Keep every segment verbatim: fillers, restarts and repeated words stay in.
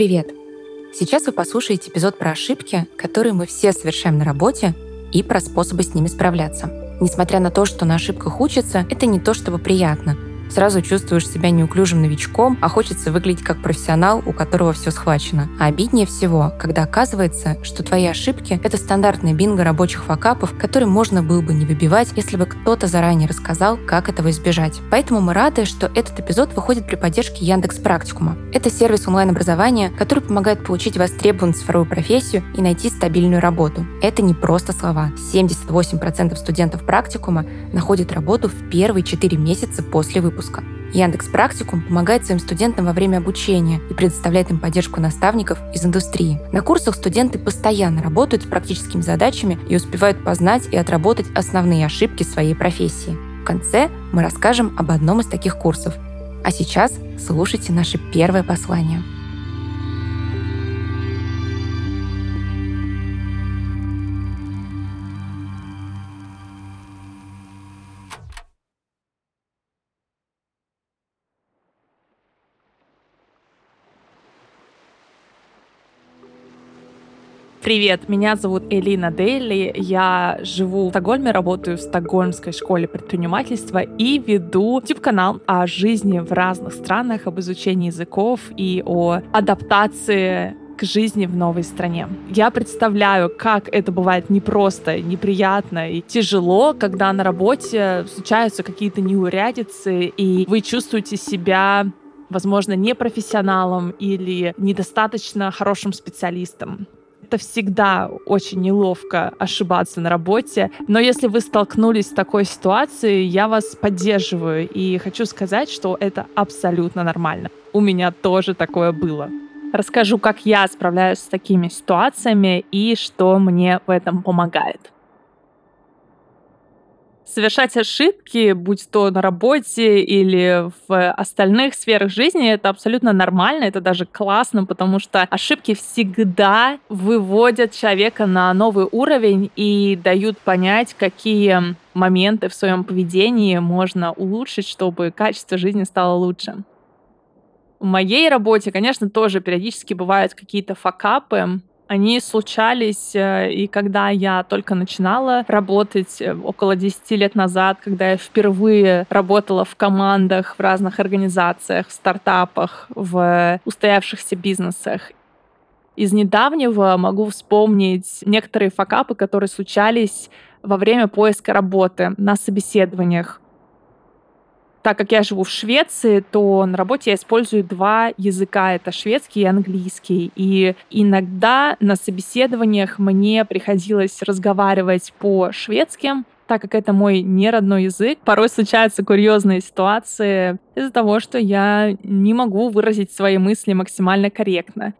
Привет! Сейчас вы послушаете эпизод про ошибки, которые мы все совершаем на работе, и про способы с ними справляться. Несмотря на то, что на ошибках учатся, это не то чтобы приятно. Сразу чувствуешь себя неуклюжим новичком, а хочется выглядеть как профессионал, у которого все схвачено. А обиднее всего, когда оказывается, что твои ошибки — это стандартная бинго рабочих факапов, которые можно было бы не выбивать, если бы кто-то заранее рассказал, как этого избежать. Поэтому мы рады, что этот эпизод выходит при поддержке Яндекс.Практикума. Это сервис онлайн-образования, который помогает получить востребованную цифровую профессию и найти стабильную работу. Это не просто слова. семьдесят восемь процентов студентов практикума находят работу в первые четыре месяца после выпуска. Яндекс.Практикум помогает своим студентам во время обучения и предоставляет им поддержку наставников из индустрии. На курсах студенты постоянно работают с практическими задачами и успевают познать и отработать основные ошибки своей профессии. В конце мы расскажем об одном из таких курсов. А сейчас слушайте наше первое послание. Привет, меня зовут Элина Dailly, я живу в Стокгольме, работаю в Стокгольмской школе предпринимательства и веду YouTube-канал о жизни в разных странах, об изучении языков и о адаптации к жизни в новой стране. Я представляю, как это бывает непросто, неприятно и тяжело, когда на работе случаются какие-то неурядицы, и вы чувствуете себя, возможно, непрофессионалом или недостаточно хорошим специалистом. Это всегда очень неловко ошибаться на работе, но если вы столкнулись с такой ситуацией, я вас поддерживаю и хочу сказать, что это абсолютно нормально. У меня тоже такое было. Расскажу, как я справляюсь с такими ситуациями и что мне в этом помогает. Совершать ошибки, будь то на работе или в остальных сферах жизни, это абсолютно нормально, это даже классно, потому что ошибки всегда выводят человека на новый уровень и дают понять, какие моменты в своем поведении можно улучшить, чтобы качество жизни стало лучше. В моей работе, конечно, тоже периодически бывают какие-то факапы. Они случались, и когда я только начинала работать около десять лет назад, когда я впервые работала в командах, в разных организациях, в стартапах, в устоявшихся бизнесах. Из недавнего могу вспомнить некоторые факапы, которые случались во время поиска работы на собеседованиях. Так как я живу в Швеции, то на работе я использую два языка. Это шведский и английский. И иногда на собеседованиях мне приходилось разговаривать по-шведски, так как это мой неродной язык. Порой случаются курьезные ситуации из-за того, что я не могу выразить свои мысли максимально корректно.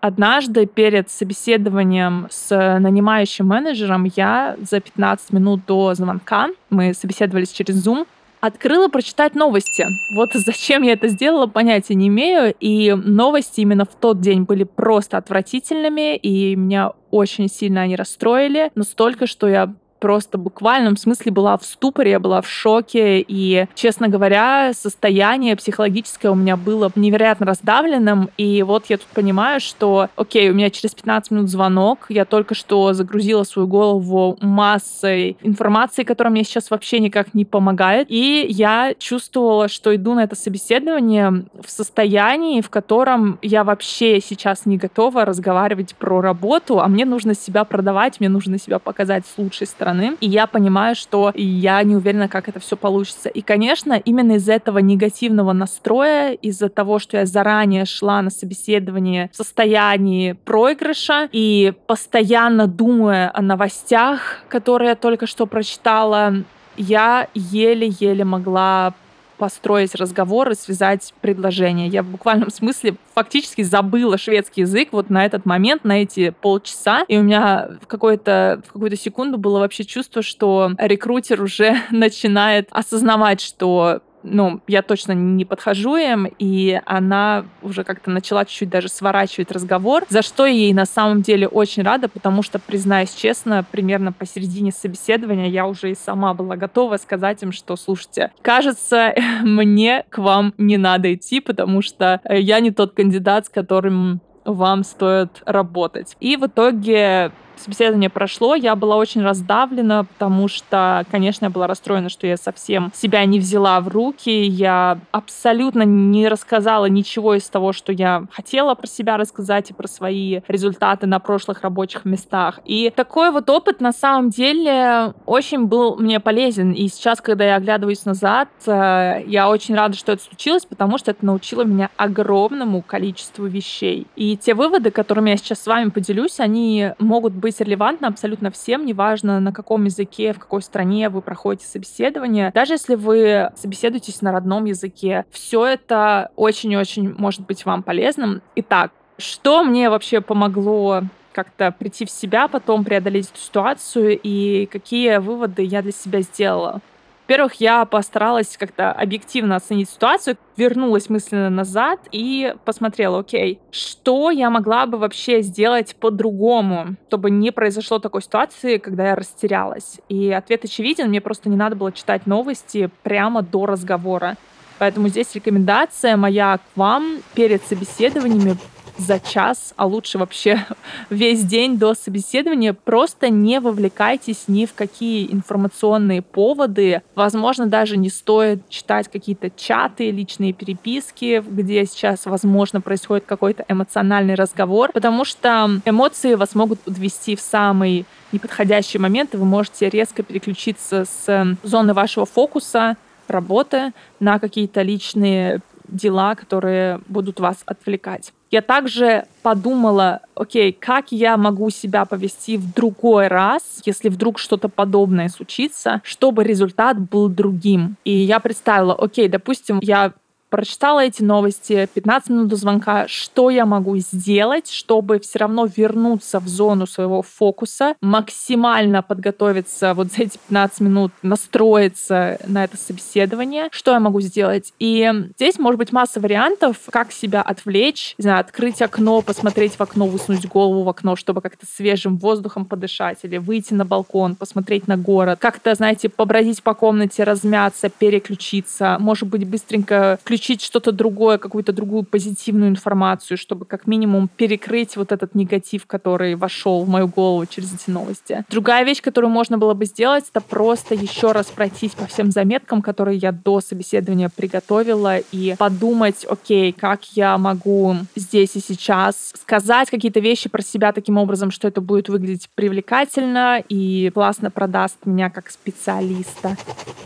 Однажды перед собеседованием с нанимающим менеджером я за пятнадцать минут до звонка, мы собеседовались через Zoom, открыла прочитать новости. Вот зачем я это сделала, понятия не имею. И новости именно в тот день были просто отвратительными, и меня очень сильно они расстроили. Настолько, что я просто в буквальном смысле была в ступоре, я была в шоке. И, честно говоря, состояние психологическое у меня было невероятно раздавленным. И вот я тут понимаю, что, окей, у меня через пятнадцать минут звонок, я только что загрузила свою голову массой информации, которая мне сейчас вообще никак не помогает. И я чувствовала, что иду на это собеседование в состоянии, в котором я вообще сейчас не готова разговаривать про работу, а мне нужно себя продавать, мне нужно себя показать с лучшей стороны. И я понимаю, что я не уверена, как это все получится. И, конечно, именно из-за этого негативного настроя, из-за того, что я заранее шла на собеседование в состоянии проигрыша и постоянно думая о новостях, которые я только что прочитала, я еле-еле могла построить разговор и связать предложение. Я в буквальном смысле фактически забыла шведский язык вот на этот момент, на эти полчаса. И у меня в, в какую-то секунду было вообще чувство, что рекрутер уже начинает осознавать, что ну, я точно не подхожу им, и она уже как-то начала чуть-чуть даже сворачивать разговор, за что я ей на самом деле очень рада, потому что, признаюсь честно, примерно посередине собеседования я уже и сама была готова сказать им, что, слушайте, кажется, мне к вам не надо идти, потому что я не тот кандидат, с которым вам стоит работать. И в итоге собеседование прошло, я была очень раздавлена, потому что, конечно, я была расстроена, что я совсем себя не взяла в руки, я абсолютно не рассказала ничего из того, что я хотела про себя рассказать и про свои результаты на прошлых рабочих местах. И такой вот опыт, на самом деле, очень был мне полезен. И сейчас, когда я оглядываюсь назад, я очень рада, что это случилось, потому что это научило меня огромному количеству вещей. И те выводы, которыми я сейчас с вами поделюсь, они могут быть релевантно абсолютно всем, неважно, на каком языке, в какой стране вы проходите собеседование. Даже если вы собеседуетесь на родном языке, все это очень-очень может быть вам полезным. Итак, что мне вообще помогло как-то прийти в себя, потом преодолеть эту ситуацию, и какие выводы я для себя сделала? Во-первых, я постаралась как-то объективно оценить ситуацию, вернулась мысленно назад и посмотрела, окей, что я могла бы вообще сделать по-другому, чтобы не произошло такой ситуации, когда я растерялась. И ответ очевиден, мне просто не надо было читать новости прямо до разговора. Поэтому здесь рекомендация моя к вам перед собеседованиями за час, а лучше вообще весь день до собеседования, просто не вовлекайтесь ни в какие информационные поводы. Возможно, даже не стоит читать какие-то чаты, личные переписки, где сейчас, возможно, происходит какой-то эмоциональный разговор, потому что эмоции вас могут подвести в самый неподходящий момент, и вы можете резко переключиться с зоны вашего фокуса, работы, на какие-то личные дела, которые будут вас отвлекать. Я также подумала, окей, как я могу себя повести в другой раз, если вдруг что-то подобное случится, чтобы результат был другим. И я представила, окей, допустим, я прочитала эти новости, пятнадцать минут до звонка, что я могу сделать, чтобы все равно вернуться в зону своего фокуса, максимально подготовиться вот за эти пятнадцать минут, настроиться на это собеседование, что я могу сделать. И здесь может быть масса вариантов, как себя отвлечь, не знаю, открыть окно, посмотреть в окно, высунуть голову в окно, чтобы как-то свежим воздухом подышать, или выйти на балкон, посмотреть на город, как-то, знаете, побродить по комнате, размяться, переключиться, может быть, быстренько включить Включить что-то другое, какую-то другую позитивную информацию, чтобы как минимум перекрыть вот этот негатив, который вошел в мою голову через эти новости. Другая вещь, которую можно было бы сделать, это просто еще раз пройтись по всем заметкам, которые я до собеседования приготовила, и подумать, окей, как я могу здесь и сейчас сказать какие-то вещи про себя таким образом, что это будет выглядеть привлекательно и классно продаст меня как специалиста.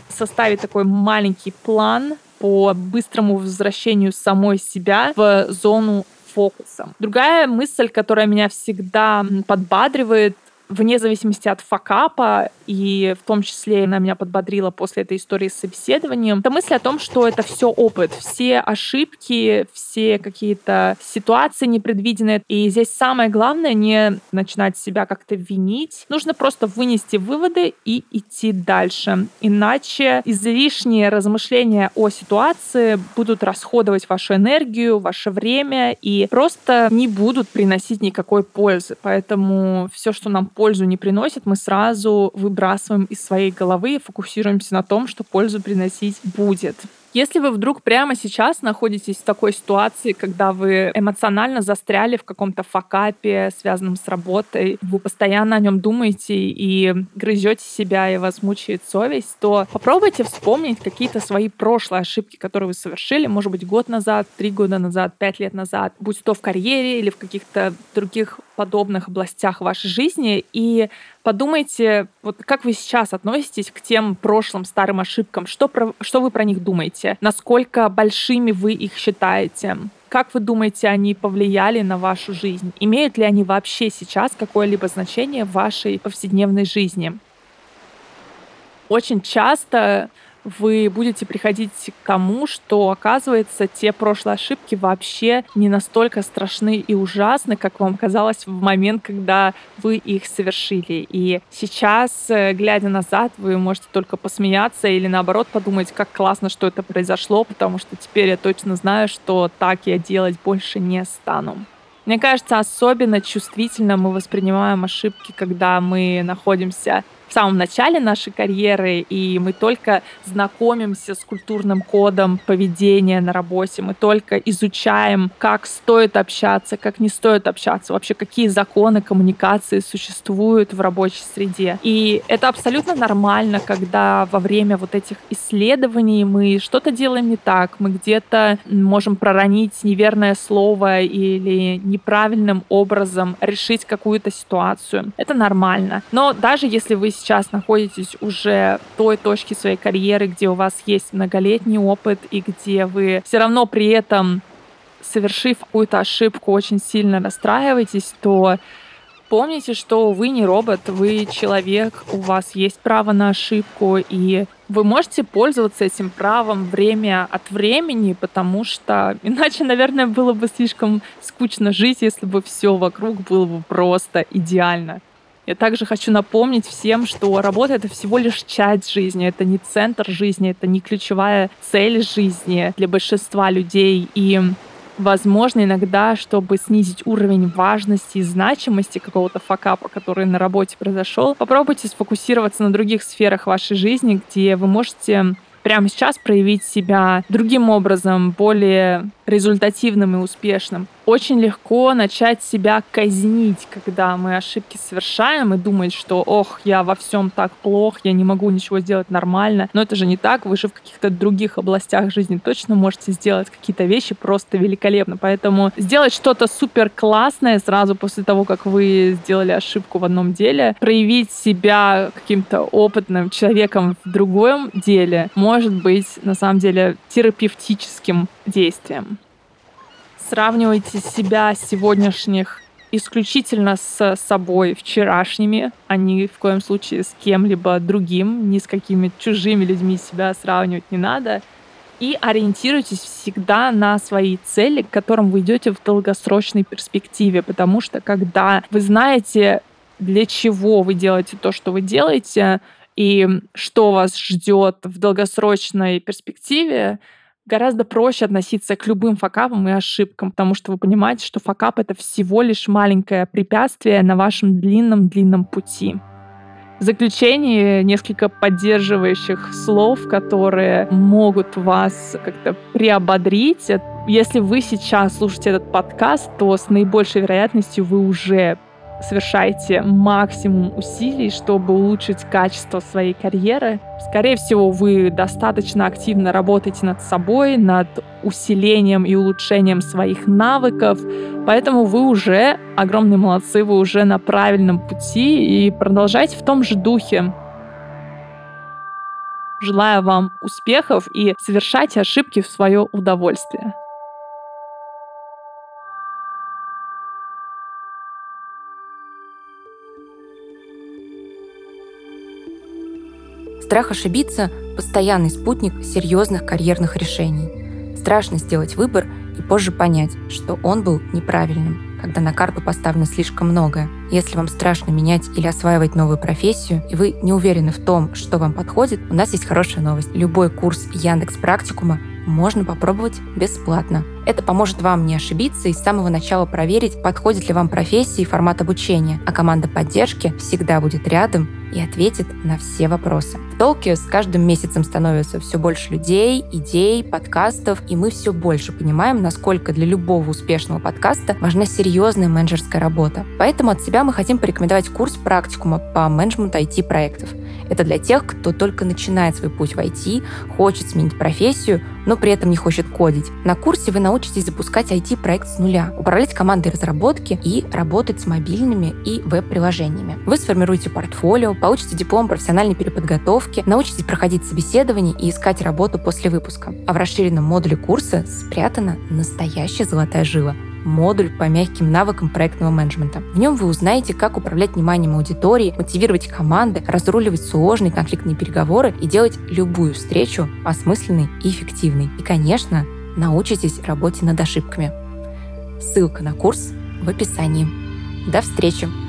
Составить такой маленький план по быстрому возвращению самой себя в зону фокуса. Другая мысль, которая меня всегда подбадривает, вне зависимости от факапа, и в том числе она меня подбодрила после этой истории с собеседованием, это мысль о том, что это все опыт, все ошибки, все какие-то ситуации непредвиденные. И здесь самое главное — не начинать себя как-то винить. Нужно просто вынести выводы и идти дальше. Иначе излишние размышления о ситуации будут расходовать вашу энергию, ваше время и просто не будут приносить никакой пользы. Поэтому все, что нам пользу не приносит, мы сразу выбрасываем из своей головы и фокусируемся на том, что пользу приносить будет. Если вы вдруг прямо сейчас находитесь в такой ситуации, когда вы эмоционально застряли в каком-то факапе, связанном с работой, вы постоянно о нем думаете и грызете себя, и вас мучает совесть, то попробуйте вспомнить какие-то свои прошлые ошибки, которые вы совершили, может быть, год назад, три года назад, пять лет назад, будь то в карьере или в каких-то других подобных областях вашей жизни, и подумайте, вот как вы сейчас относитесь к тем прошлым старым ошибкам, что, про, что вы про них думаете, насколько большими вы их считаете, как вы думаете, они повлияли на вашу жизнь, имеют ли они вообще сейчас какое-либо значение в вашей повседневной жизни. Очень часто вы будете приходить к тому, что, оказывается, те прошлые ошибки вообще не настолько страшны и ужасны, как вам казалось в момент, когда вы их совершили. И сейчас, глядя назад, вы можете только посмеяться или, наоборот, подумать, как классно, что это произошло, потому что теперь я точно знаю, что так я делать больше не стану. Мне кажется, особенно чувствительно мы воспринимаем ошибки, когда мы находимся в самом начале нашей карьеры, и мы только знакомимся с культурным кодом поведения на работе, мы только изучаем, как стоит общаться, как не стоит общаться, вообще какие законы коммуникации существуют в рабочей среде. И это абсолютно нормально, когда во время вот этих исследований мы что-то делаем не так, мы где-то можем проронить неверное слово или неправильным образом решить какую-то ситуацию. Это нормально. Но даже если вы сейчас находитесь уже в той точке своей карьеры, где у вас есть многолетний опыт и где вы все равно при этом, совершив какую-то ошибку, очень сильно расстраиваетесь, то помните, что вы не робот, вы человек, у вас есть право на ошибку, и вы можете пользоваться этим правом время от времени, потому что иначе, наверное, было бы слишком скучно жить, если бы все вокруг было бы просто идеально. Я также хочу напомнить всем, что работа — это всего лишь часть жизни, это не центр жизни, это не ключевая цель жизни для большинства людей. И, возможно, иногда, чтобы снизить уровень важности и значимости какого-то факапа, который на работе произошел, попробуйте сфокусироваться на других сферах вашей жизни, где вы можете прямо сейчас проявить себя другим образом, более результативным и успешным. Очень легко начать себя казнить, когда мы ошибки совершаем и думать, что «ох, я во всем так плох, я не могу ничего сделать нормально». Но это же не так, вы же в каких-то других областях жизни точно можете сделать какие-то вещи просто великолепно. Поэтому сделать что-то супер классное сразу после того, как вы сделали ошибку в одном деле, проявить себя каким-то опытным человеком в другом деле – может быть, на самом деле, терапевтическим действием. Сравнивайте себя сегодняшних исключительно с собой вчерашними, а ни в коем случае с кем-либо другим, ни с какими чужими людьми себя сравнивать не надо. И ориентируйтесь всегда на свои цели, к которым вы идете в долгосрочной перспективе, потому что когда вы знаете, для чего вы делаете то, что вы делаете, и что вас ждет в долгосрочной перспективе, гораздо проще относиться к любым факапам и ошибкам, потому что вы понимаете, что факап — это всего лишь маленькое препятствие на вашем длинном-длинном пути. В заключение несколько поддерживающих слов, которые могут вас как-то приободрить. Если вы сейчас слушаете этот подкаст, то с наибольшей вероятностью вы уже совершайте максимум усилий, чтобы улучшить качество своей карьеры. Скорее всего, вы достаточно активно работаете над собой, над усилением и улучшением своих навыков, поэтому вы уже огромные молодцы, вы уже на правильном пути, и продолжайте в том же духе. Желаю вам успехов и совершайте ошибки в свое удовольствие. Страх ошибиться – постоянный спутник серьезных карьерных решений. Страшно сделать выбор и позже понять, что он был неправильным, когда на карту поставлено слишком многое. Если вам страшно менять или осваивать новую профессию, и вы не уверены в том, что вам подходит, у нас есть хорошая новость. Любой курс Яндекс.Практикума можно попробовать бесплатно. Это поможет вам не ошибиться и с самого начала проверить, подходит ли вам профессия и формат обучения, а команда поддержки всегда будет рядом и ответит на все вопросы. В Толке с каждым месяцем становится все больше людей, идей, подкастов, и мы все больше понимаем, насколько для любого успешного подкаста важна серьезная менеджерская работа. Поэтому от себя мы хотим порекомендовать курс практикума по менеджменту ай ти-проектов. Это для тех, кто только начинает свой путь в ай ти, хочет сменить профессию, но при этом не хочет кодить. На курсе вы научитесь запускать ай ти-проект с нуля, управлять командой разработки и работать с мобильными и веб-приложениями. Вы сформируете портфолио, получите диплом профессиональной переподготовки, научитесь проходить собеседование и искать работу после выпуска. А в расширенном модуле курса спрятана настоящая золотая жила. модуль по мягким навыкам проектного менеджмента. В нем вы узнаете, как управлять вниманием аудитории, мотивировать команды, разруливать сложные конфликтные переговоры и делать любую встречу осмысленной и эффективной. И, конечно, научитесь работе над ошибками. Ссылка на курс в описании. До встречи!